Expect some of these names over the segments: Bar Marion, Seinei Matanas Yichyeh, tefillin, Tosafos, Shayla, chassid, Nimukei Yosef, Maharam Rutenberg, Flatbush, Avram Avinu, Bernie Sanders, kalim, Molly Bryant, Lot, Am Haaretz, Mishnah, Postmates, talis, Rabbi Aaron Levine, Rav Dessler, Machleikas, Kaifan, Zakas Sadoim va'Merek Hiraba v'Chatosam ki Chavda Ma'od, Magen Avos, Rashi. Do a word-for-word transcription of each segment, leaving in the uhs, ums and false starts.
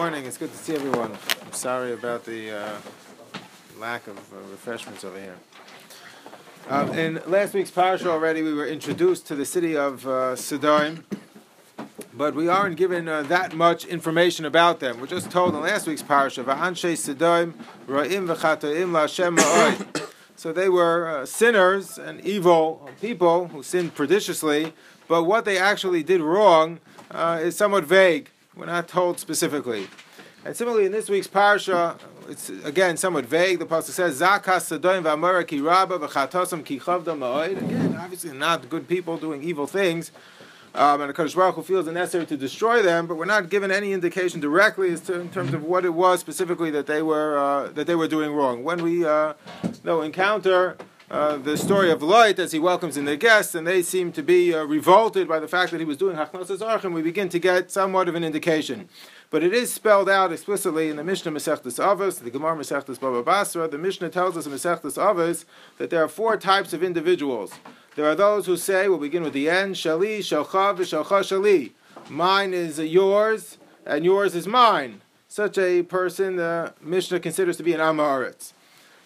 morning. It's good to see everyone. I'm sorry about the uh, lack of uh, refreshments over here. Um, in last week's parsha already, we were introduced to the city of uh, Sodom, but we aren't given uh, that much information about them. We're just told in last week's parsha, Va'anshei Sedom ro'im v'chato'im la'ashem ha'oy. So they were uh, sinners and evil people who sinned perniciously, but what they actually did wrong uh, is somewhat vague. We're not told specifically. And similarly, in this week's parsha, it's again somewhat vague. The pasuk says, "Zakas Sadoim va'Merek Hiraba v'Chatosam ki Chavda Ma'od." Again, obviously not good people doing evil things, um, and Hakadosh Baruch Hu feels it necessary to destroy them. But we're not given any indication directly as to in terms of what it was specifically that they were uh, that they were doing wrong. When we uh, though encounter uh, the story of Lot as he welcomes in their guests, and they seem to be uh, revolted by the fact that he was doing hachnasas archim, we begin to get somewhat of an indication. But it is spelled out explicitly in the Mishnah Masechtas Avos, the Gemara Masechtas Bava Basra. The Mishnah tells us in Masechtas Avos that there are four types of individuals. There are those who say, we'll begin with the end, Shali, Shalcha, V'Shalcha, Shali. Mine is yours, and yours is mine. Such a person the Mishnah considers to be an Am Haaretz.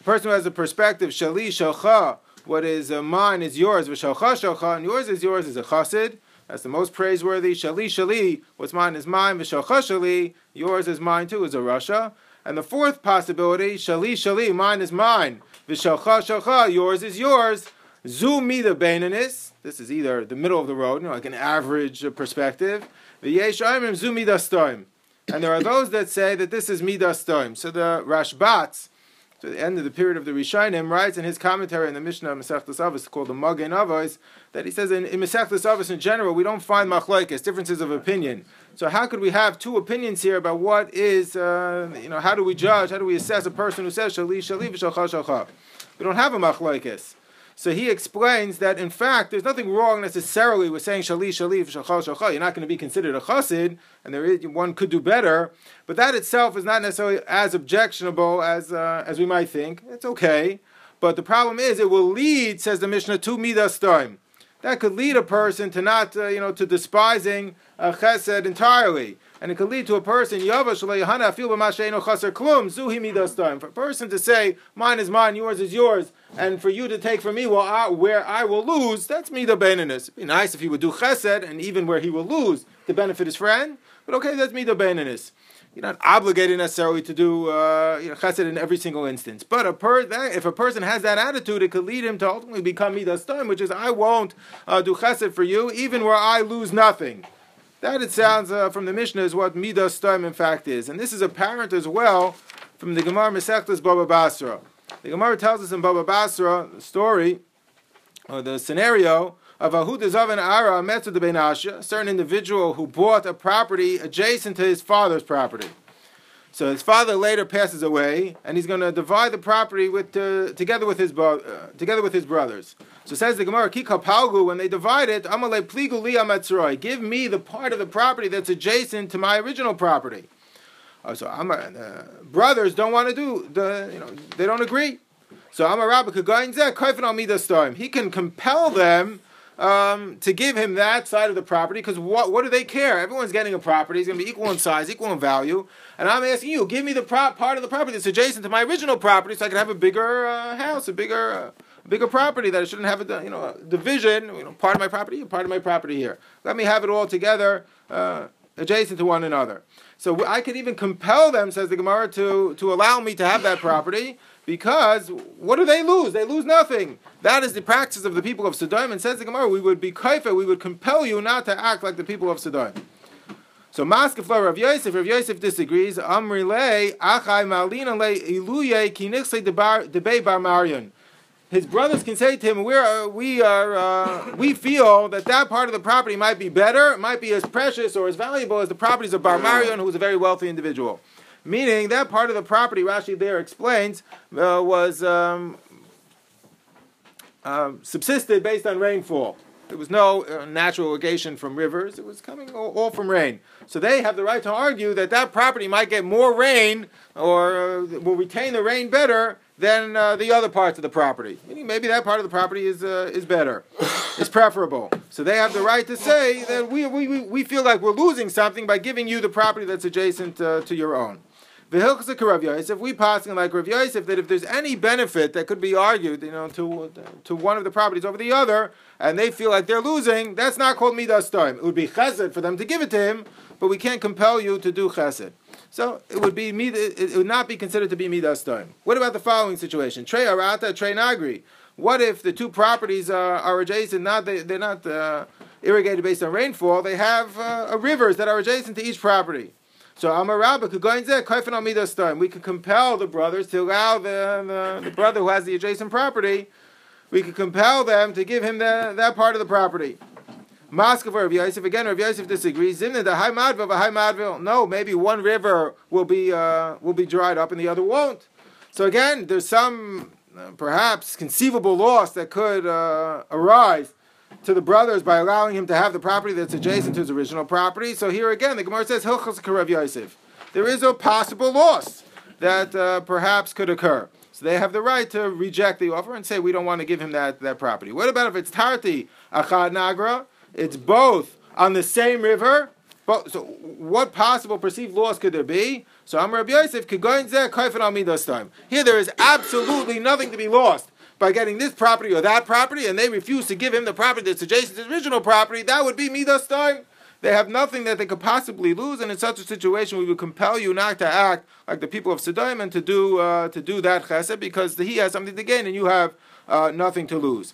A person who has a perspective, Shali, Shalcha, what is uh, mine is yours, V'Shalcha, Shalcha, and yours is yours, is a chassid. That's the most praiseworthy. Shali, shali, what's mine is mine. V'shalcha shali, yours is mine too, is a rasha. And the fourth possibility, shali, shali, mine is mine. V'shalcha shalcha, yours is yours. Zu mida beinanis, this is either the middle of the road, you know, like an average perspective. V'yesh aimim zu mida stoim. And there are those that say that this is mida stoim. So the Rashbats, to the end of the period of the Rishonim, writes in his commentary in the Mishnah Masechtas Avos, called the Magen Avos, that he says in, in Masechtas Avos in general, we don't find Machleikas, differences of opinion. So how could we have two opinions here about what is, uh, you know, how do we judge, how do we assess a person who says Shali, Shali, V'Shalcha, Shalcha? We don't have a Machleikas. So he explains that, in fact, there's nothing wrong necessarily with saying Shali, Shali, V'Shalcha, Shalcha. You're not going to be considered a chassid, and there is, one could do better. But that itself is not necessarily as objectionable as uh, as we might think. It's okay. But the problem is, it will lead, says the Mishnah, to Midas Sodom. That could lead a person to not, uh, you know, to despising uh, chesed entirely. And it could lead to a person, for a person to say, mine is mine, yours is yours, and for you to take from me well, I, where I will lose, that's midah beinanis. It'd be nice if he would do chesed, and even where he will lose, to benefit his friend, but okay, that's midah beinanis. You're not obligated necessarily to do uh, you know, chesed in every single instance. But a per- that, if a person has that attitude, it could lead him to ultimately become midas sodom, which is, I won't uh, do chesed for you, even where I lose nothing. That, it sounds uh, from the Mishnah, is what midas sodom in fact is. And this is apparent as well from the Gemara Masechtas Bava Basra. The Gemara tells us in Bava Basra the story, or the scenario, of a certain individual who bought a property adjacent to his father's property. So his father later passes away, and he's going to divide the property with uh, together with his bo- uh, together with his brothers. So says the Gemara, Kikapalgu, when they divide it, Amalei pligu li amatzroi, give me the part of the property that's adjacent to my original property. Uh, so I'm a, uh, brothers don't want to do the you know they don't agree. So Amar Rabbi Kagayin Zeh Kaifan al Midas Sodom. He can compel them Um, to give him that side of the property, because what what do they care? Everyone's getting a property. It's going to be equal in size, equal in value. And I'm asking you, give me the pro- part of the property that's adjacent to my original property, so I can have a bigger uh, house, a bigger uh, bigger property that I shouldn't have a you know a division. You know, part of my property here, part of my property here. Let me have it all together, uh, adjacent to one another. So I could even compel them, says the Gemara, to to allow me to have that property. Because what do they lose? They lose nothing. That is the practice of the people of Sodom. And says the Gemara, we would be kaifa, we would compel you not to act like the people of Sodom. So Maskefla Rav Yosef, Rav Yosef disagrees. Amri le, achai malina le iluye kinixle debei bar marion. His brothers can say to him, We're, uh, we are, uh, we feel that that part of the property might be better, it might be as precious or as valuable as the properties of Bar Marion, who is a very wealthy individual. Meaning, that part of the property, Rashi there explains, uh, was um, uh, subsisted based on rainfall. There was no uh, natural irrigation from rivers. It was coming all, all from rain. So they have the right to argue that that property might get more rain or uh, will retain the rain better than uh, the other parts of the property. Meaning, maybe that part of the property is, uh, is better, is preferable. So they have the right to say that we, we, we feel like we're losing something by giving you the property that's adjacent uh, to your own. V'hilchus ha'Rav Yosef, we passing like Rav Yosef that if there's any benefit that could be argued, you know, to to one of the properties over the other, and they feel like they're losing, that's not called Midas Sodom. It would be chesed for them to give it to him, but we can't compel you to do chesed. So it would be it would not be considered to be Midas Sodom. What about the following situation? Trei arata, trei nagri. What if the two properties are, are adjacent? Not they, they're not uh, irrigated based on rainfall. They have uh, rivers that are adjacent to each property. So Amar Rabbah could go in there, Kaifan al Midas Sodom. We could compel the brothers to allow the, the, the brother who has the adjacent property. We could compel them to give him the, that part of the property. Moscow for Rav Yosef. Again, Rav Yosef disagrees. Zimna the high madvil, the high madvil. No, maybe one river will be uh, will be dried up and the other won't. So again, there's some. Uh, perhaps conceivable loss that could uh, arise to the brothers by allowing him to have the property that's adjacent to his original property. So here again, the Gemara says, Hilchos K'Rav Yosef. There is a possible loss that uh, perhaps could occur. So they have the right to reject the offer and say, we don't want to give him that, that property. What about if it's Tarti Achad Nagra? It's both on the same river. But, so what possible perceived loss could there be? So Amar Rabbi Yosef could go in there, kaifan al midas sodom. Here there is absolutely nothing to be lost by getting this property or that property, and they refuse to give him the property that's adjacent to his original property. That would be midas sodom. They have nothing that they could possibly lose, and in such a situation we would compel you not to act like the people of Sodom and to do, uh, to do that chesed, because he has something to gain and you have uh, nothing to lose.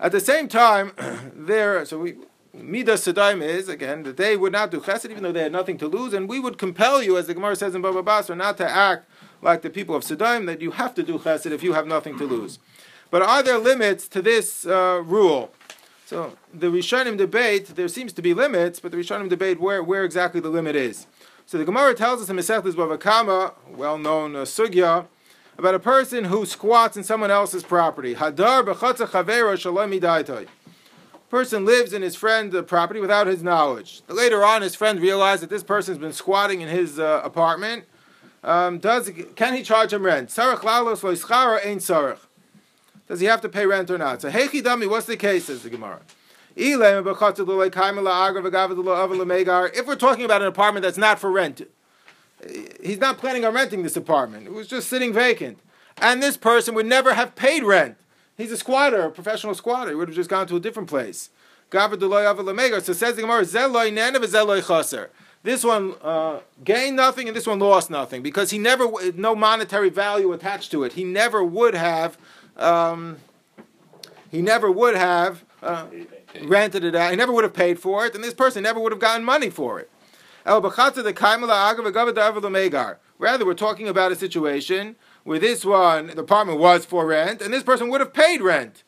At the same time, there... so we. Midas Sodom is, again, that they would not do chesed even though they had nothing to lose, and we would compel you, as the Gemara says in Bava Basra, not to act like the people of Sodom, that you have to do chesed if you have nothing to lose. But are there limits to this uh, rule? So the Rishonim debate, there seems to be limits, but the Rishonim debate where, where exactly the limit is. So the Gemara tells us in Masechtas Bava Kama, well-known uh, sugya, about a person who squats in someone else's property. Hadar b'chatza chaveiro shalom midaitoi. Person lives in his friend's uh, property without his knowledge. Later on, his friend realized that this person's been squatting in his uh, apartment. Um, does can he charge him rent? Sarach lalos lo yischara ein sarach. Does he have to pay rent or not? So heichi dami, what's the case? Says the Gemara. If we're talking about an apartment that's not for rent, he's not planning on renting this apartment. It was just sitting vacant, and this person would never have paid rent. He's a squatter, a professional squatter. He would have just gone to a different place. So says the Gemara, this one uh, gained nothing and this one lost nothing because he never, no monetary value attached to it. He never would have, um, he never would have uh, rented it out. He never would have paid for it, and this person never would have gotten money for it. Rather, we're talking about a situation where this one, the apartment was for rent, and this person would have paid rent.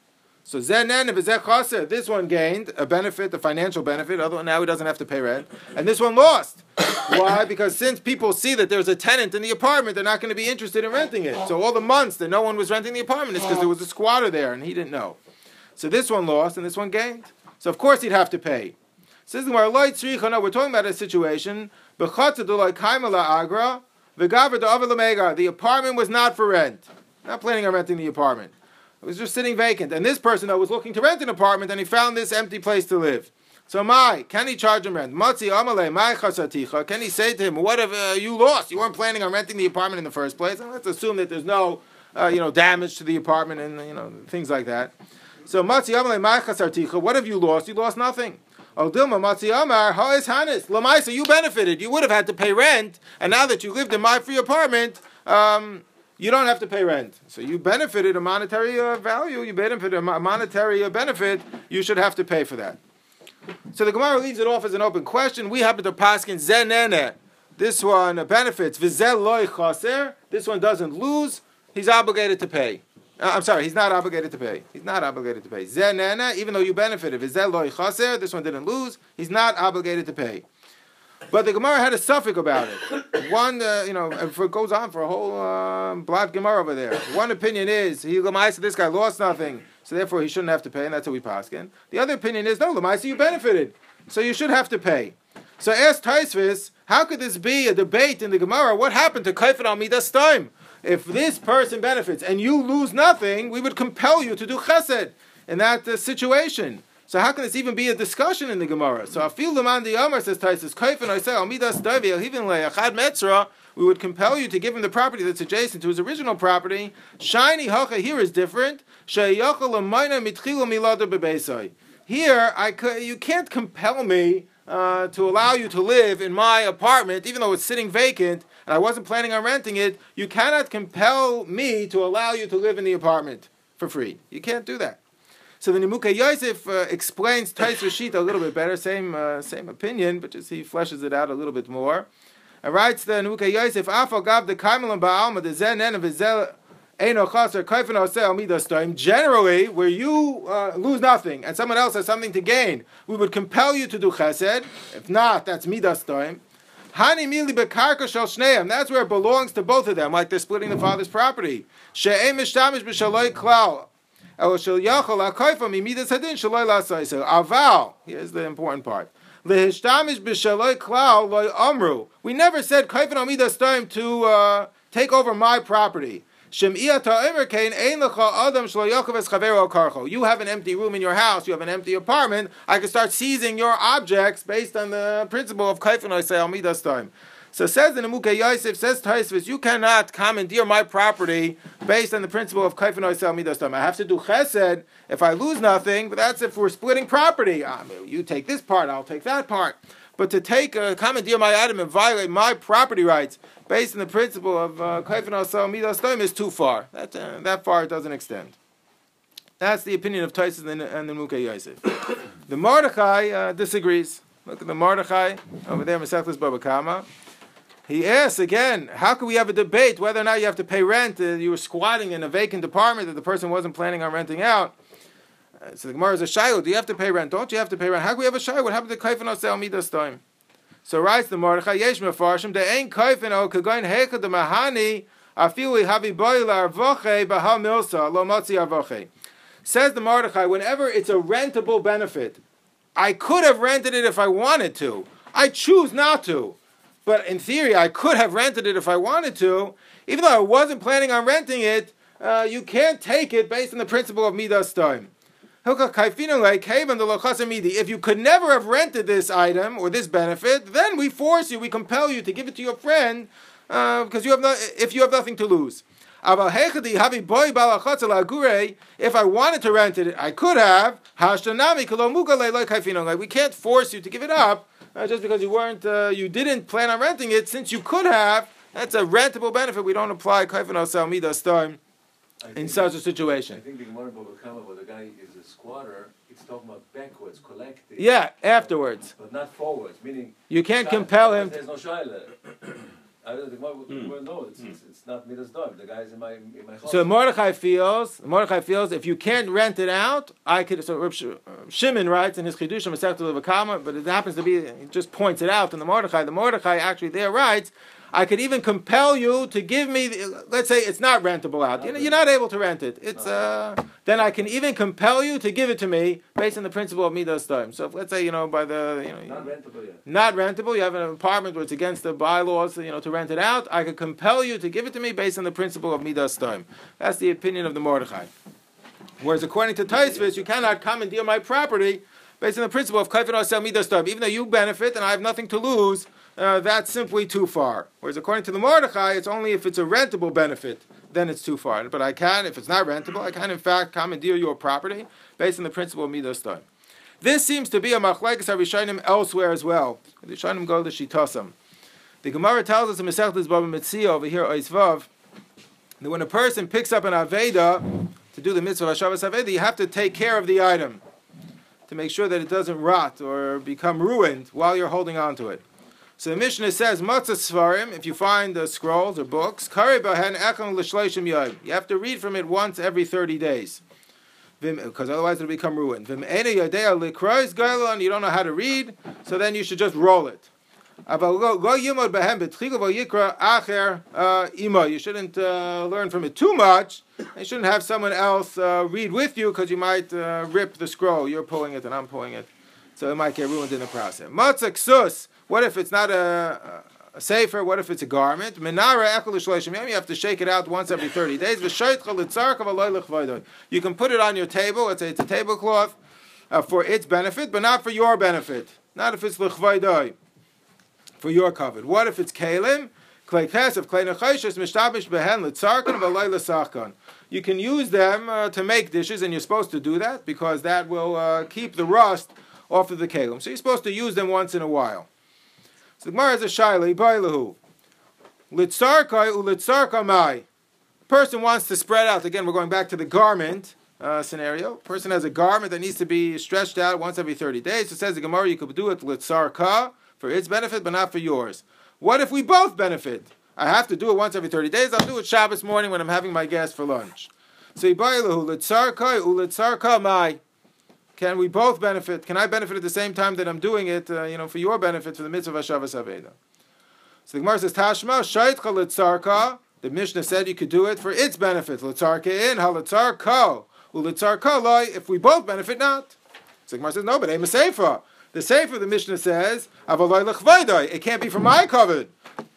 So this one gained a benefit, a financial benefit, although now he doesn't have to pay rent, and this one lost. Why? Because since people see that there's a tenant in the apartment, they're not going to be interested in renting it. So all the months that no one was renting the apartment is because there was a squatter there, and he didn't know. So this one lost, and this one gained. So of course he'd have to pay. So this is where we're talking about a situation, the apartment was not for rent. Not planning on renting the apartment. It was just sitting vacant. And this person, though, was looking to rent an apartment, and he found this empty place to live. So, my, can he charge him rent? Can he say to him, what have uh, you lost? You weren't planning on renting the apartment in the first place. And let's assume that there's no uh, you know, damage to the apartment and you know, things like that. So, what have you lost? You lost nothing. So you benefited. You would have had to pay rent, and now that you lived in my free apartment, um, you don't have to pay rent. So you benefited a monetary uh, value, you benefited a monetary uh, benefit, you should have to pay for that. So the Gemara leaves it off as an open question. We happen to paskin zenene. This one benefits. This one doesn't lose. He's obligated to pay. I'm sorry, he's not obligated to pay. He's not obligated to pay. Zenana, even though you benefited. Is that loy chaser? This one didn't lose. He's not obligated to pay. But the Gemara had a suffix about it. One, uh, you know, it goes on for a whole uh, blot Gemara over there. One opinion is, he Lamaisa, this guy lost nothing, so therefore he shouldn't have to pay, and that's how we paskin. The other opinion is, no, Lamaisa, you benefited, so you should have to pay. So ask Tosafos, how could this be a debate in the Gemara? What happened to Kaifan al Midas Sodom? If this person benefits and you lose nothing, we would compel you to do chesed in that uh, situation. So how can this even be a discussion in the Gemara? So Afil Laman the Amar says Taisus Kaifan I say Almidas Davi Alhivin Le Achad Metzra. We would compel you to give him the property that's adjacent to his original property. Shiny Hacha here is different. Here, I could, you can't compel me uh, to allow you to live in my apartment, even though it's sitting vacant, and I wasn't planning on renting it. You cannot compel me to allow you to live in the apartment for free. You can't do that. So the Nimukei Yosef uh, explains Tais Rashid a little bit better, same, uh, same opinion, but just he fleshes it out a little bit more. And writes the Nimukei Yosef, generally, where you uh, lose nothing and someone else has something to gain, we would compel you to do chesed. If not, that's Midas Sodom. That's where it belongs to both of them, like they're splitting the father's property. Aval. Here's the important part. We never said to uh, take over my property. You have an empty room in your house, you have an empty apartment, I can start seizing your objects based on the principle of Kaifan. So says the Nimukei Yosef, says Tosafos, you cannot commandeer my property based on the principle of Kaifan. I have to do chesed if I lose nothing, but that's if we're splitting property. I mean, you take this part, I'll take that part. But to take, uh, commandeer my item and violate my property rights based on the principle of Kaifan uh, is too far. That, uh, that far it doesn't extend. That's the opinion of Tosafos and the Nimukei Yosef. The Mordechai uh, disagrees. Look at the Mordechai over there, Masechtas Bava Kama. He asks again, how can we have a debate whether or not you have to pay rent? Uh, you were squatting in a vacant apartment that the person wasn't planning on renting out. Uh, so the Gemara is a Shayla. Do you have to pay rent? Don't you have to pay rent? How can we have a Shayla? What happened to Kaifan Osel Midas Time? So writes the Mordechai, Yesh Mefarshim, De Ein Kaifan O Kagoin Heka De Mahani Afili Havi Boila Arvoche Baha Milsa Lo Motzi Arvoche. Says the Mordechai, whenever it's a rentable benefit, I could have rented it if I wanted to. I choose not to. But in theory, I could have rented it if I wanted to. Even though I wasn't planning on renting it, uh, you can't take it based on the principle of Midas Sodom. If you could never have rented this item or this benefit, then we force you, we compel you to give it to your friend uh, because you have no, if you have nothing to lose. If I wanted to rent it, I could have. We can't force you to give it up. Uh, just because you weren't, uh, you didn't plan on renting it, since you could have, that's a rentable benefit. We don't apply kaifan osel midas time in such a situation. I think the Gemara Bava Kama, where the guy is a squatter, it's talking about backwards, collecting. Yeah, afterwards. But not forwards, meaning... You can't compel him... There's no shayla. I don't think, well, no, it's, it's, it's not Midas Sodom. The guy's in my, in my house. So Mordechai feels, Mordechai feels, if you can't rent it out, I could, so Reb Shimon writes in his Chidushim, Masechta Bava, but it happens to be, he just points it out in the Mordechai. The Mordechai actually there writes, I could even compel you to give me, let's say it's not rentable out. You're not able to rent it. It's uh, then I can even compel you to give it to me based on the principle of Midas Sodom. So if, let's say, you know, by the... You know, not rentable yet. Not rentable. You have an apartment where it's against the bylaws, you know, to rent it out. I could compel you to give it to me based on the principle of Midas Sodom. That's the opinion of the Mordechai. Whereas according to Tosafos, you cannot commandeer my property based on the principle of Kaifan Osel Midas Sodom. Even though you benefit and I have nothing to lose, Uh, that's simply too far. Whereas according to the Mordechai, it's only if it's a rentable benefit, then it's too far. But I can, if it's not rentable, I can in fact commandeer your property based on the principle of Midas Sodom. This seems to be a Machleikas Rishonim elsewhere as well. The Rishonim go to Shitosam. The Gemara tells us in Masechtas Bava Metzia over here, Oisvav, that when a person picks up an aveda to do the mitzvah of hashavas aveda, you have to take care of the item to make sure that it doesn't rot or become ruined while you're holding on to it. So the Mishnah says, Matzah, if you find the scrolls or books, you have to read from it once every thirty days, because otherwise it'll become ruined. You don't know how to read, so then you should just roll it. You shouldn't uh, learn from it too much. You shouldn't have someone else uh, read with you, because you might uh, rip the scroll. You're pulling it and I'm pulling it. So it might get ruined in the process. Matzah. What if it's not a, a sefer? What if it's a garment? Menara, you have to shake it out once every thirty days. You can put it on your table. Let's say it's a tablecloth. uh, for its benefit, but not for your benefit. Not if it's l'chvaydoi, for your covet. What if it's kalim? Klei kesef, klei nechayshes, mishtabish behen l'tzarkon v'loi l'sachkon. You can use them uh, to make dishes, and you're supposed to do that because that will uh, keep the rust off of the kalim. So you're supposed to use them once in a while. So the Gemara is a Shayla, Bailahu. Litzarkai u litzarkamai. Person wants to spread out. Again, we're going back to the garment uh, scenario. Person has a garment that needs to be stretched out once every thirty days. So it says the Gemara, you could do it litzarka for its benefit, but not for yours. What if we both benefit? I have to do it once every thirty days. I'll do it Shabbos morning when I'm having my guest for lunch. So, can we both benefit? Can I benefit at the same time that I'm doing it, uh, you know, for your benefit, for the mitzvah of hashavas aveda? So the Gemara says, Tashma, shaytcha litzarka. The Mishnah said you could do it for its benefit. Litzarka in, ha litzarko. U litzarka loy. If we both benefit, not. So the Gemara says, no, but I'm a sefer. The sefer, the Mishnah says, avaloy lechvaydoi. It can't be for my covet.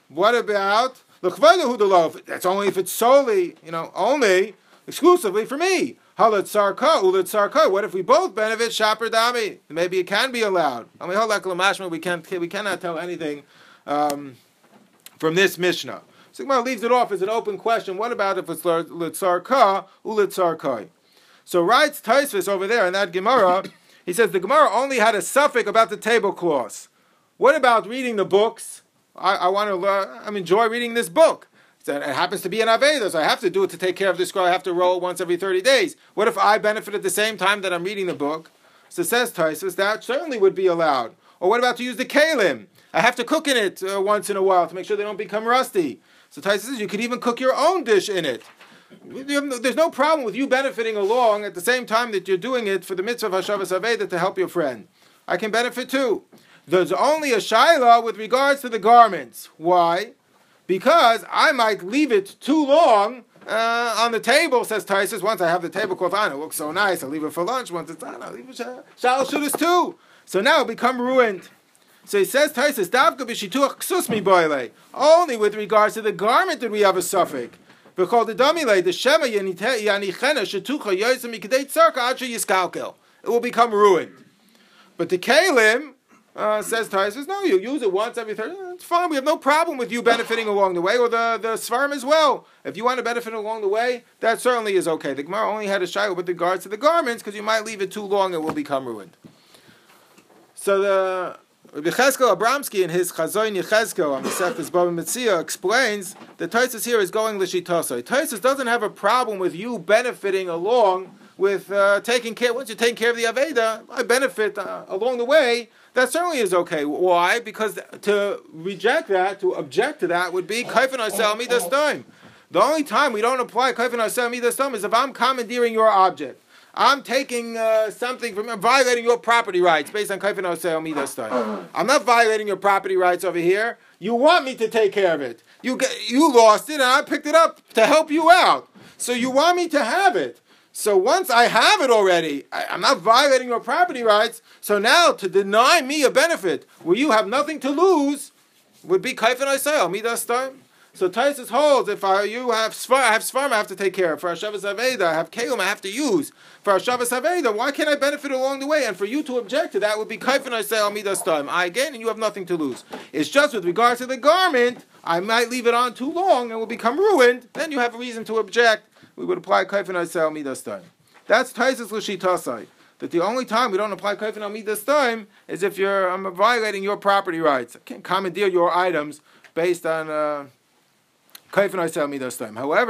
What about l'chvaydahu d'lof? That's only if it's solely, you know, only, exclusively for me. Halatzarka ulatzarka. What if we both benefit? Shaper dami. Maybe it can be allowed. I mean, halak l'mashma. We can't. We cannot tell anything um, from this Mishnah. So Gemara leaves it off as an open question. What about if it's l'tzarka ulatzarkai? So writes Tosafos over there in that Gemara. He says the Gemara only had a suffix about the tablecloths. What about reading the books? I, I want to learn, I enjoy reading this book. It happens to be an Aveda, so I have to do it to take care of this scroll. I have to roll once every thirty days. What if I benefit at the same time that I'm reading the book? So says Tosafos, that certainly would be allowed. Or what about to use the kalim? I have to cook in it uh, once in a while to make sure they don't become rusty. So Tosafos says you could even cook your own dish in it. There's no problem with you benefiting along at the same time that you're doing it for the mitzvah of hashavas aveda to help your friend. I can benefit too. There's only a shayla with regards to the garments. Why? Because I might leave it too long uh, on the table, says Tosafos. Once I have the tablecloth on, it looks so nice. I leave it for lunch. Once it's on, I leave it. Shall shoot us too. So now it become ruined. So he says Tosafos, davka b'shituach ksus mi boile. Only with regards to the garment did we have a suffix. Because the damile, the shema yanichena shetucha yoyzim ikidei tzarka acha yiskalkel. It will become ruined. But the kalim. Uh, says Tosafos, no, you use it once every thirty. It's fine. We have no problem with you benefiting along the way, or the the svarim as well. If you want to benefit along the way, that certainly is okay. The Gemara only had a shayla with regards to the garments because you might leave it too long, it will become ruined. So the Rabbi Cheskel Abramsky in his Chazoin Yecheskel on Masechtas Bava Basra explains that Tosafos here is going l'shitosoi. Tosafos doesn't have a problem with you benefiting along with uh, taking care. Once you take care of the aveda, I benefit uh, along the way. That certainly is okay. Why? Because to reject that, to object to that, would be kaifin asel midas sodom. The only time we don't apply kaifin asel midas sodom is if I'm commandeering your object. I'm taking uh, something from, I'm violating your property rights based on kaifin asel midas sodom. I'm not violating your property rights over here. You want me to take care of it. You you lost it and I picked it up to help you out. So you want me to have it. So once I have it already, I, I'm not violating your property rights, so now to deny me a benefit where you have nothing to lose would be kaifin asel midas sodom. So Tosafos holds, if I, you have svarim, I have svarim I have to take care of. For hashavas aveda, I have kalim I have to use. For hashavas aveda, why can't I benefit along the way? And for you to object to that would be kaifin asel midas sodom. I gain and you have nothing to lose. It's just with regards to the garment, I might leave it on too long and will become ruined. Then you have a reason to object. We would apply kaifin asel midas sodom. That's Tosafos l'shitasai. That the only time we don't apply kaifin asel midas sodom is if you're I'm violating your property rights. I can't commandeer your items based on... Uh, However,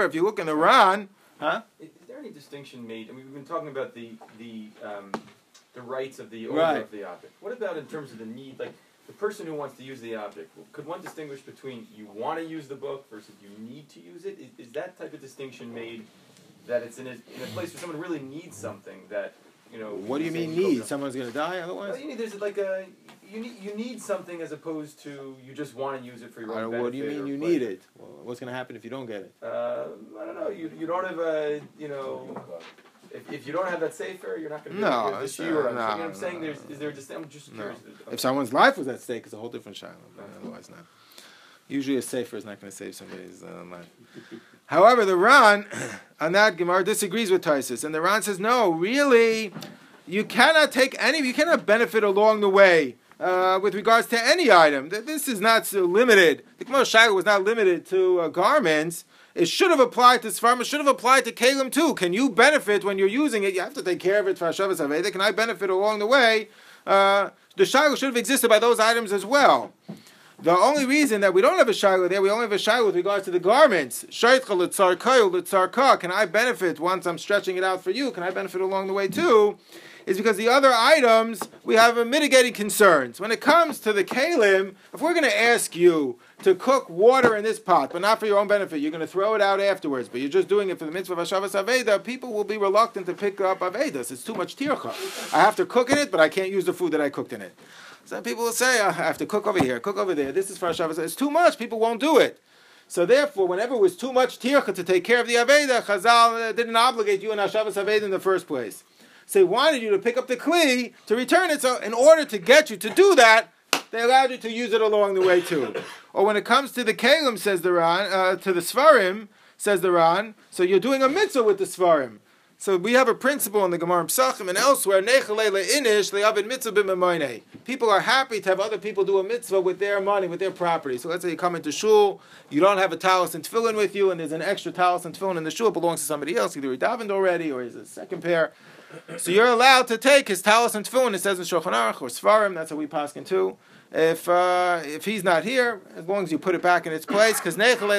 if you look in the Ran, huh? Is there any distinction made? I mean, we've been talking about the the um, the rights of the owner right. of the object. What about in terms of the need, like the person who wants to use the object? Could one distinguish between you want to use the book versus you need to use it? Is, is that type of distinction made? That it's in a, in a place where someone really needs something that you know. What do you mean need? Up. Someone's going to die otherwise. Well, you need, there's like a you need you need something as opposed to you just want to use it for your own benefit. What do you mean you need it? Well, what's going to happen if you don't get it? Uh, I don't know. You you don't have a you know if if you don't have that sefer, you're not going to be no, here this year. No, I'm, no, I'm no, saying no, there's is there just I'm just no. curious. Okay. If someone's life was at stake, it's a whole different shayla. No. Otherwise, not. Usually, a sefer is not going to save somebody's uh, life. However, the Ran on that Gemara disagrees with Tosafos, and the Ran says no, really. you cannot take any, you cannot benefit along the way uh, with regards to any item. This is not so limited. The Gemara Shayla was not limited to uh, garments. It should have applied to Sfarim. It should have applied to kalim too. Can you benefit when you're using it? You have to take care of it for hashavas aveda. Can I benefit along the way? Uh, the Shayla should have existed by those items as well. The only reason that we don't have a Shayla there, we only have a Shayla with regards to the garments. Can I benefit once I'm stretching it out for you? Can I benefit along the way too? Is because the other items, we have a mitigating concerns. When it comes to the kalim, if we're going to ask you to cook water in this pot, but not for your own benefit, you're going to throw it out afterwards, but you're just doing it for the mitzvah of Hashavas Aveda, people will be reluctant to pick up Avedas. It's too much tircha. I have to cook in it, but I can't use the food that I cooked in it. Some people will say, I have to cook over here, cook over there. This is for Hashavas. It's too much. People won't do it. So therefore, whenever it was too much tircha to take care of the Aveda, Chazal didn't obligate you in Hashavas Aveda in the first place. So they wanted you to pick up the kli, to return it. So in order to get you to do that, they allowed you to use it along the way too. Or when it comes to the kalim, says the Ran, uh, to the Sfarim, says the Ran, so you're doing a mitzvah with the Sfarim. So we have a principle in the Gemara Psachim and elsewhere, people are happy to have other people do a mitzvah with their money, with their property. So let's say you come into shul, you don't have a talis and tefillin with you, and there's an extra talis and tefillin in the shul, it belongs to somebody else, either he davened already or he's a second pair. So you're allowed to take his talis and tefillin, it says in Shulchan Aruch, or Sfarim, that's what we paskin too. If uh, if he's not here, as long as you put it back in its place, because people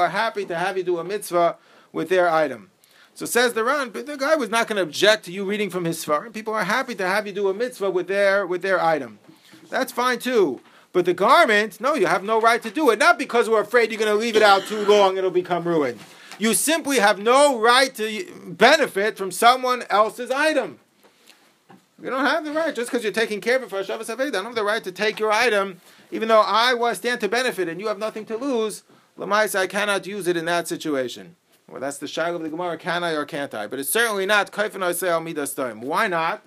are happy to have you do a mitzvah with their item. So says the Ran, but the guy was not going to object to you reading from his Sfarim. People are happy to have you do a mitzvah with their with their item. That's fine too. But the garment, no, you have no right to do it. Not because we're afraid you're going to leave it out too long, it'll become ruined. You simply have no right to benefit from someone else's item. You don't have the right, just because you're taking care of it for Hashavas Aveda, I don't have the right to take your item, even though I was stand to benefit and you have nothing to lose. L'maisa, I cannot use it in that situation. Well, that's the shayla of the Gemara, can I or can't I? But it's certainly not kaifan oisei midas sodom. Why not?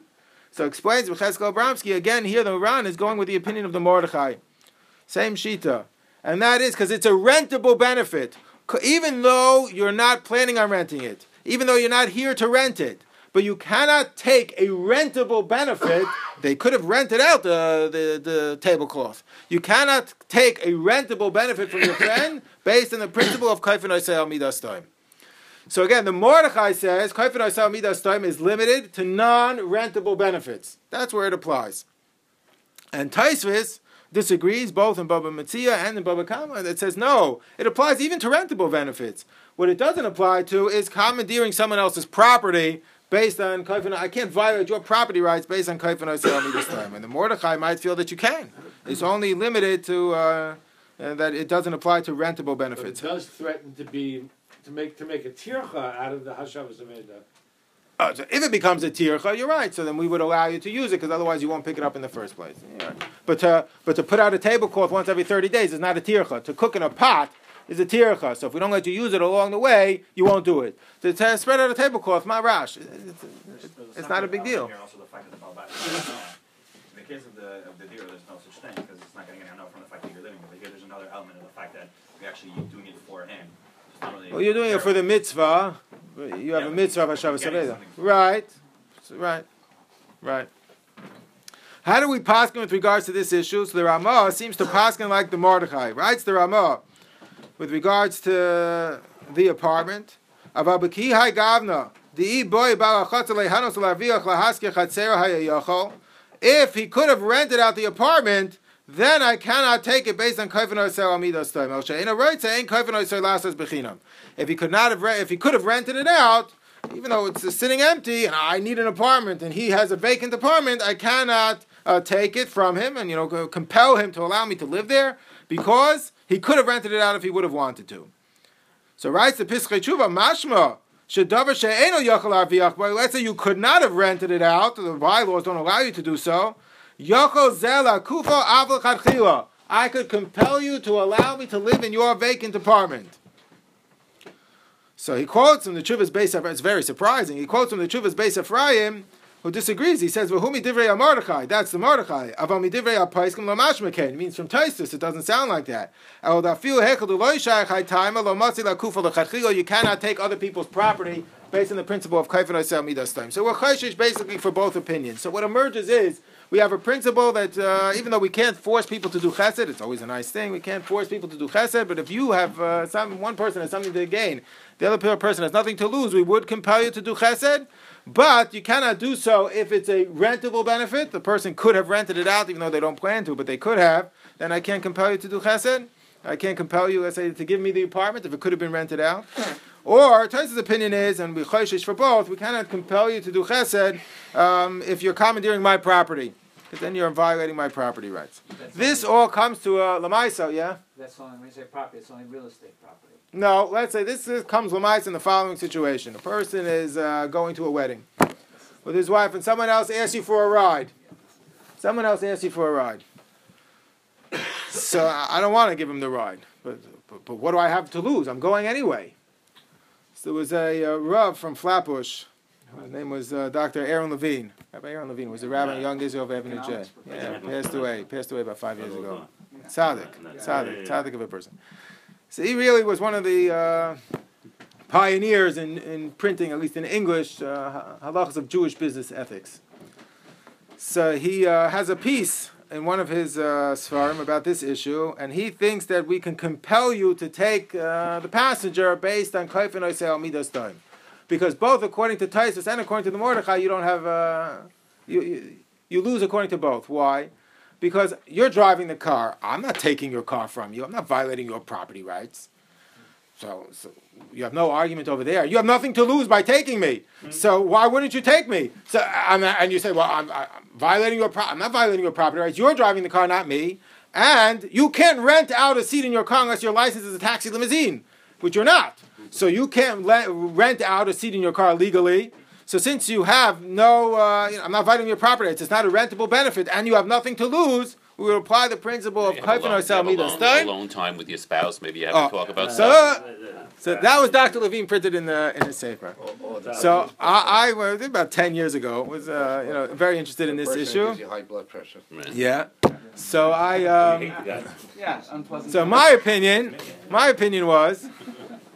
So explains V'cheskel Abramsky, again here the Ran is going with the opinion of the Mordechai. Same shita. And that is because it's a rentable benefit. Even though you're not planning on renting it, even though you're not here to rent it, but you cannot take a rentable benefit. They could have rented out the, the, the tablecloth. You cannot take a rentable benefit from your friend based on the principle of kaifan oisei midas sodom. So again, the Mordechai says, kaifan oisei midas sodom is limited to non-rentable benefits. That's where it applies. And Tosafos disagrees both in Bava Metzia and in Bava Kama that says no, it applies even to rentable benefits. What it doesn't apply to is commandeering someone else's property based on kaifan. I can't violate your property rights based on kaifan oisei midas sodom. And the Mordechai might feel that you can. It's only limited to uh, uh, that it doesn't apply to rentable benefits. But it does threaten to be to make to make a tircha out of the hashavas aveda. Oh, so if it becomes a tircha, you're right. So then we would allow you to use it because otherwise you won't pick it up in the first place. Right. But, to, but to put out a tablecloth once every thirty days is not a tircha. To cook in a pot is a tircha. So if we don't let you use it along the way, you won't do it. To t- spread out a tablecloth, my rash, it's, it's, it's, it's not a big deal. In the case of the, of the deer, there's no such thing because it's not getting enough from the fact that you're living with it. Here there's another element of the fact that you're actually doing it for him. Really well, you're doing terrible. It for the mitzvah. You have yeah, a mitzvah of Hashavas Aveda. Right. Right. Right. How do we paskin with regards to this issue? So the Ramah seems to paskin like the Mordechai. Writes the Ramah with regards to the apartment. If he could have rented out the apartment, then I cannot take it based on kaifan oisei midas sodom. If he could not have, re- if he could have rented it out, even though it's sitting empty, and I need an apartment, and he has a vacant apartment, I cannot uh, take it from him, and you know, compel him to allow me to live there, because he could have rented it out if he would have wanted to. So writes the Piskei Tshuva, mashma. Let's say you could not have rented it out, the bylaws don't allow you to do so. I could compel you to allow me to live in your vacant apartment. So he quotes from the Tshuvas Beis Ephraim, it's very surprising, he quotes from the Tshuvas Beis Ephraim, who disagrees. He says, "V'humi divrei Mordechai." That's the Mordechai. Aval midivrei apaiskim lamashmeken. It means from Tosafos. It doesn't sound like that. You cannot take other people's property based on the principle of kaifin oisel midas time. So we're chayshish basically for both opinions. So what emerges is we have a principle that uh, even though we can't force people to do chesed, it's always a nice thing. We can't force people to do chesed, but if you have uh, some one person has something to gain, the other person has nothing to lose, we would compel you to do chesed. But you cannot do so if it's a rentable benefit. The person could have rented it out, even though they don't plan to, but they could have. Then I can't compel you to do chesed. I can't compel you, let's say, to give me the apartment if it could have been rented out. Or, Taisa's opinion is, and we choishish for both, we cannot compel you to do chesed um, if you're commandeering my property. Because then you're violating my property rights. That's this all comes to a Lamaisa, yeah? That's only, when you say property, it's only real estate property. No, let's say this is, comes Lamaisa in the following situation. A person is uh, going to a wedding with his wife, and someone else asks you for a ride. Someone else asks you for a ride. So I don't want to give him the ride. But, but, but what do I have to lose? I'm going anyway. So there was a uh, Rav from Flatbush. His name was uh, Doctor Aaron Levine. Rabbi Aaron Levine was a rabbi in Young Israel of Avenue J. Yeah, passed away. Passed away about five years ago. Tzaddik. Tzaddik. Tzaddik of a person. So he really was one of the uh, pioneers in, in printing, at least in English, uh, halachas of Jewish business ethics. So he uh, has a piece in one of his uh, sefarim about this issue, and he thinks that we can compel you to take uh, the passenger based on kaifin oisel midas time. Because both according to Taisus and according to the Mordechai, you don't have uh, you, you you lose according to both. Why? Because you're driving the car. I'm not taking your car from you. I'm not violating your property rights. So, so you have no argument over there. You have nothing to lose by taking me. Mm-hmm. So why wouldn't you take me? So I'm, and you say, well, I'm, I'm violating your. Pro- I'm not violating your property rights. You're driving the car, not me. And you can't rent out a seat in your car unless your license is a taxi limousine, which you're not. So you can't let, rent out a seat in your car legally. So since you have no, uh, you know, I'm not violating your property, it's not a rentable benefit, and you have nothing to lose, we would apply the principle of kaifin oisel midas time. You have a long time with your spouse, maybe you have oh. to talk about so, stuff. So that was Doctor Levine printed in the in the sefer. Oh, oh, so I, I was about ten years ago, was uh, you know very interested in this issue. High blood pressure. Yeah. So I. Um, yeah. So my opinion, my opinion was.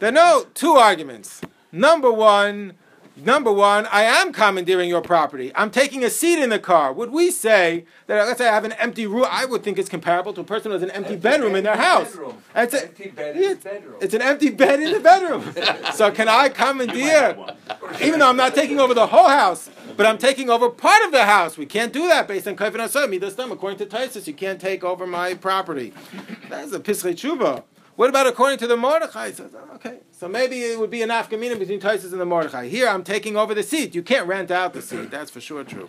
There are no two arguments. Number one, number one, I am commandeering your property. I'm taking a seat in the car. Would we say that, let's say I have an empty room, I would think it's comparable to a person who has an empty, empty bedroom bed in their house. Bedroom. It's, a, empty bed in it's, bedroom. It's an empty bed in the bedroom. So can I commandeer, even though I'm not taking over the whole house, but I'm taking over part of the house. We can't do that based on kaifin oisel midas tam. According to Taisus, you can't take over my property. That's a pisrei tshuva. What about according to the Mordechai? So, okay, so maybe it would be an nafka mina between Taisus and the Mordechai. Here, I'm taking over the seat. You can't rent out the seat. That's for sure true.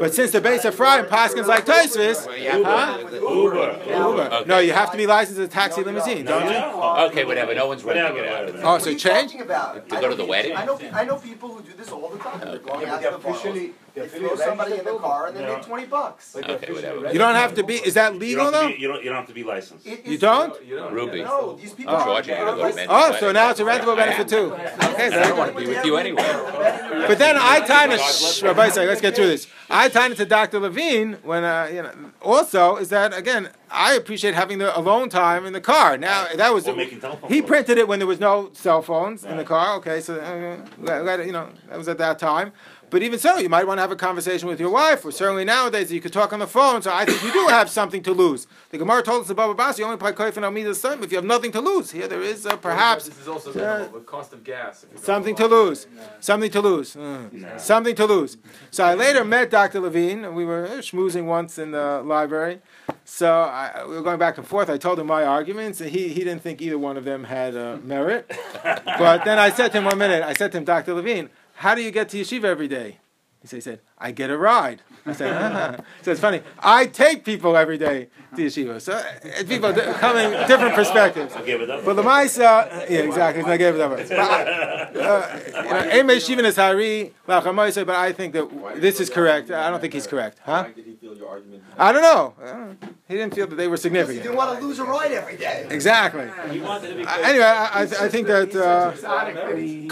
But since the Beis Ephraim paskins like Taisus, huh? Uber. Uber. Uber. Okay. No, you have to be licensed as a taxi no, limousine, no, don't you? No. Okay, whatever. No one's renting it out. Oh, so change? To go to the wedding? I know, I know people who do this all the time. They're going out to the bar. They throw somebody in the car and they make twenty bucks. Okay, whatever. You don't have to be, is that legal though? You don't have to be licensed. You don't? Ruby. No, these people are charging you to go to bed. Oh, so now it's a rentable benefit too. Okay, so I don't want to be with you anyway. But then I tied it, shh, Rabbi, let's get through this. I tied it to Doctor Levine when, uh, you know, also is that, again, I appreciate having the alone time in the car. Now, that was, he printed it when there was no cell phones in the car. Okay, so, uh, you know, that was at that time. But even so, you might want to have a conversation with your wife, or certainly nowadays you could talk on the phone, so I think you do have something to lose. The Gemara told us in Bava Basra, you only apply kaifin oisel midas time if you have nothing to lose. Here there is uh, perhaps... This is also uh, the cost of gas. Something to, lose, nah. something to lose. Uh, nah. Something to lose. So I later met Doctor Levine, and we were schmoozing once in the library. So I, we were going back and forth. I told him my arguments, and he, he didn't think either one of them had uh, merit. But then I said to him one minute, I said to him, Doctor Levine, how do you get to yeshiva every day? He said, I get a ride. I said, ah. So it's funny. I take people every day to yeshiva. So people come in different perspectives. I'll give it up. But the Maisa, yeah, exactly. I gave it up. But I think that this is correct. I don't think he's correct. Huh? Why did he feel your argument? I don't know. I don't know. He didn't feel that they were significant. He didn't want to lose a right every day. Exactly. He wanted to be I, anyway, I, I think that uh, exactly,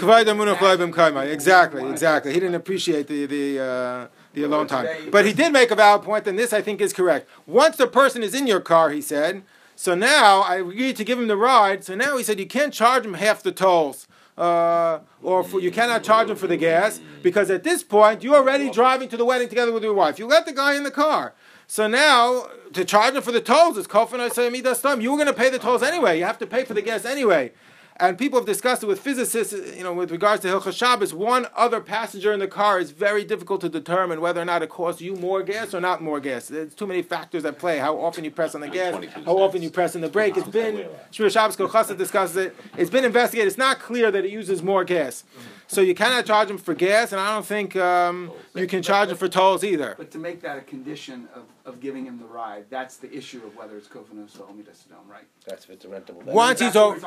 exactly. He didn't appreciate the the uh, the alone time, but he did make a valid point, and this I think is correct. Once the person is in your car, he said. So now I agreed to give him the ride. So now he said you can't charge him half the tolls. Uh, or for, you cannot charge him for the gas, because at this point you're already driving to the wedding together with your wife. You let the guy in the car. So now, to charge him for the tolls is kofan asay midas sodom. You were going to pay the tolls anyway. You have to pay for the gas anyway. And people have discussed it with physicists, you know, with regards to Hilchos Shabbos. One other passenger in the car is very difficult to determine whether or not it costs you more gas or not more gas. There's too many factors at play. How often you press on the gas, how often you press on the brake. It's been, Shmir Shabbos Kol Chassid discusses it. It's been investigated. It's not clear that it uses more gas. So you cannot charge them for gas, and I don't think um, you can charge them for tolls either. But to make that a condition of, of giving him the ride, that's the issue of whether it's Kofan or Midas Sodom, right? That's if it's rentable. Once he's over...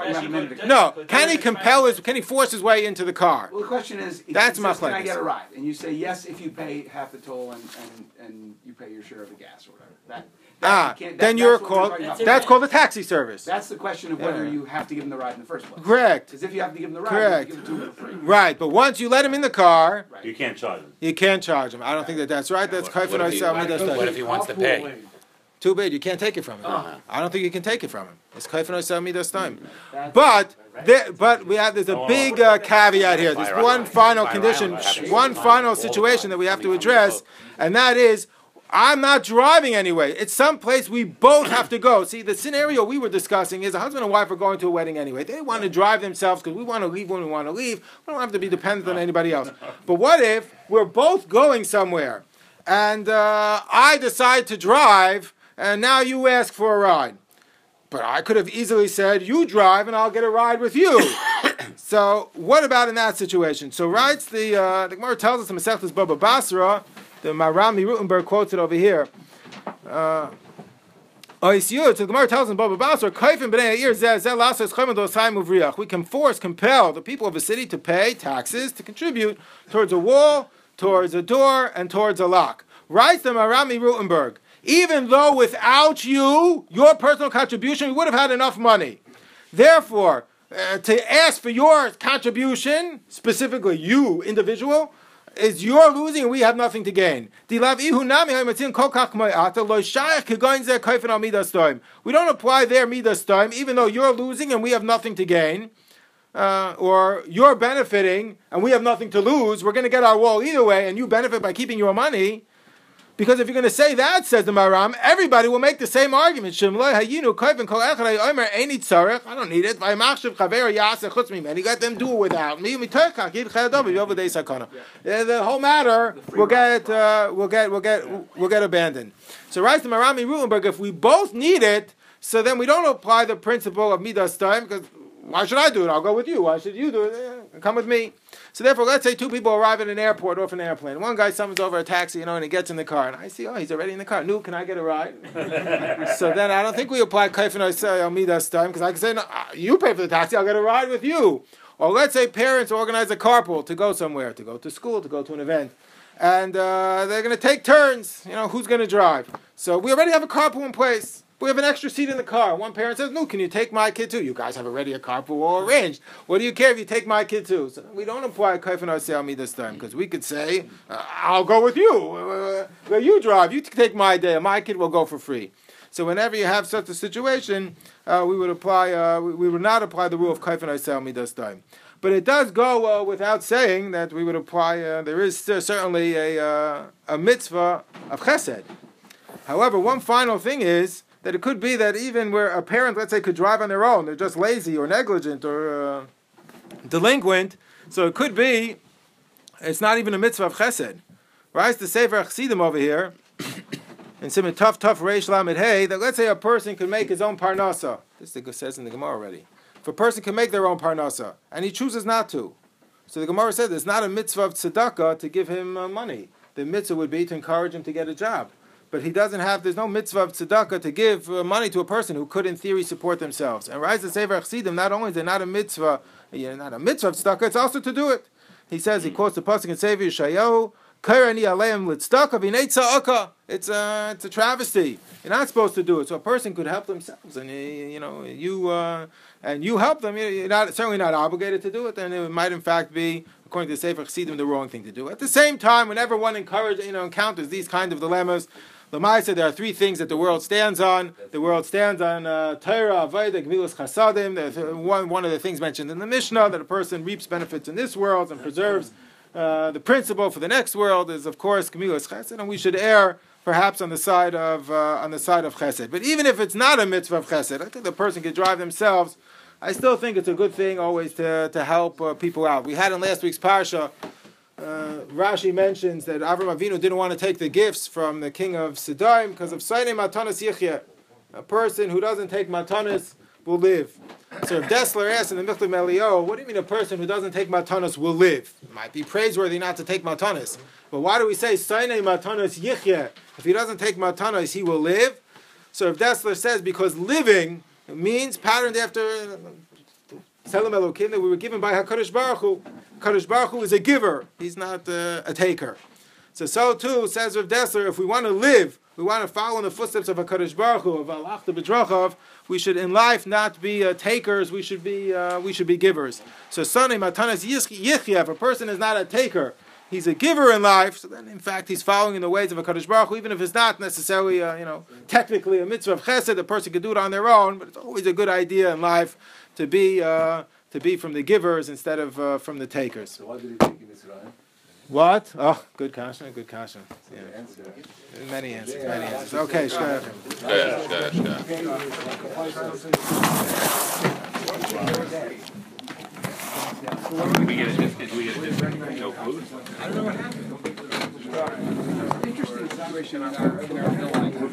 No, can he compel his... Can he force his way into the car? Well, the question is... That's my question. Can I get a ride? And you say, yes, if you pay half the toll and, and, and you pay your share of the gas or whatever. That... That, ah, you that, then you're called, that's, that's called a taxi service. That's the question of whether yeah. you have to give him the ride in the first place. Correct. Because if you have to give him the ride, Correct. you have to give him for free. Right, but once you let him in the car... Right. You can't charge him. You can't charge him. I don't yeah. think that that's right. Yeah. That's what, what, if he, what, if he, what if he wants to pay? Too bad. You can't take it from him. Uh-huh. I don't think you can take it from him. It's kaifan osami das time. But... There, but we have, there's a big uh, caveat here. There's one final condition, one final situation that we have to address, and that is, I'm not driving anyway. It's someplace we both have to go. See, the scenario we were discussing is a husband and wife are going to a wedding anyway. They want to drive themselves because we want to leave when we want to leave. We don't have to be dependent on anybody else. But what if we're both going somewhere and uh, I decide to drive and now you ask for a ride? But I could have easily said, you drive and I'll get a ride with you. So what about in that situation? So writes the, uh, the Gemara tells us in Masechtas Bava Basra, the Maharam Rutenberg quotes it over here. Uh, so the Gemara tells in Bava Basra, we can force, compel the people of a city to pay taxes, to contribute towards a wall, towards a door, and towards a lock. Writes the Maharam Rutenberg, even though without you, your personal contribution, we would have had enough money. Therefore, uh, to ask for your contribution, specifically you, individual, is you're losing and we have nothing to gain. We don't apply their midas sodom, even though you're losing and we have nothing to gain, uh, or you're benefiting and we have nothing to lose. We're going to get our wall either way, and you benefit by keeping your money. Because if you're going to say that, says the Maharam, everybody will make the same argument. I don't need it. Let them do it without me. The whole matter will get, uh, will get, will get, will get abandoned. So, writes the Maharam Rutenberg, if we both need it, so then we don't apply the principle of midas sodom, because why should I do it? I'll go with you. Why should you do it? Come with me. So therefore, let's say two people arrive at an airport off an airplane. One guy summons over a taxi, you know, and he gets in the car. And I see, oh, he's already in the car. No, can I get a ride? So then I don't think we apply kaifan osay midas sodom, because I can say, no, you pay for the taxi, I'll get a ride with you. Or let's say parents organize a carpool to go somewhere, to go to school, to go to an event. And uh, they're going to take turns, you know, who's going to drive. So we already have a carpool in place. We have an extra seat in the car. One parent says, no, can you take my kid too? You guys have already a carpool all arranged. What do you care if you take my kid too? So we don't apply kaifan osay midas sodom, because we could say, uh, I'll go with you. Uh, well, you drive. You take my day. My kid will go for free. So whenever you have such a situation, uh, we would apply. Uh, we, we would not apply the rule of kaifan osay midas sodom. But it does go uh, without saying that we would apply, uh, there is certainly a, uh, a mitzvah of chesed. However, one final thing is, that it could be that even where a parent, let's say, could drive on their own, they're just lazy or negligent or uh, delinquent, so it could be, it's not even a mitzvah of chesed. Rise to Sefer Chesidim over here, and some tough, tough reish lamed hey, that let's say a person could make his own parnasa. This says in the Gemara already. If a person can make their own parnasa, and he chooses not to. So the Gemara said, it's not a mitzvah of tzedakah to give him uh, money. The mitzvah would be to encourage him to get a job. But he doesn't have, there's no mitzvah of tzedakah to give uh, money to a person who could in theory support themselves. And Rise the Sefer Chesidim, not only is it not a mitzvah, you know, not a mitzvah of tzedakah, it's also to do it. He says, he quotes the pasuk in Sefer Yeshayahu, It's a, it's a travesty. You're not supposed to do it. So a person could help themselves, and you know you uh, and you help them. You're not certainly not obligated to do it, and it might in fact be, according to the Sefer Chesidim, the wrong thing to do. At the same time, whenever one encourages, you know, encounters these kind of dilemmas, Lamaisa, there are three things that the world stands on. The world stands on Torah, Aveda, Gemilas Chasadim. One one of the things mentioned in the Mishnah, that a person reaps benefits in this world and preserves uh, the principle for the next world, is of course Gemilas Chesed, and we should err perhaps on the side of uh, on the side of Chesed. But even if it's not a mitzvah of Chesed, I think the person could drive themselves. I still think it's a good thing always to to help uh, people out. We had in last week's parsha, Uh, Rashi mentions that Avram Avinu didn't want to take the gifts from the king of Sodom because of Seinei Matanas Yichyeh. A person who doesn't take matanas will live. So Rav Dessler asked in the Machleikas Melio, what do you mean a person who doesn't take matanas will live? It might be praiseworthy not to take matanas. But why do we say Seinei Matanas Yichyeh? If he doesn't take matanas, he will live. So Rav Dessler says because living means patterned after Selim Elokim, that we were given by Hakadosh Baruch Hu. Hakadosh Baruch Hu is a giver; he's not uh, a taker. So, so too says Rav Dessler, if we want to live, we want to follow in the footsteps of Hakadosh Baruch Hu, of Alachta B'Drachav, we should in life not be uh, takers; we should be uh, we should be givers. So, Seinei Matanas Yichyeh, if a person is not a taker, he's a giver in life. So then, in fact, he's following in the ways of Hakadosh Baruch Hu, even if it's not necessarily, uh, you know, technically a mitzvah of Chesed. The person could do it on their own, but it's always a good idea in life to be uh, to be from the givers instead of uh, from the takers. So what did he think in Israel? What? Oh, good question, good question. Yeah. Many answers, many answers. Okay, shkaya. Shkaya, shkaya. Did we get a, did we get a, no food? I don't know what happened. Interesting situation in our in our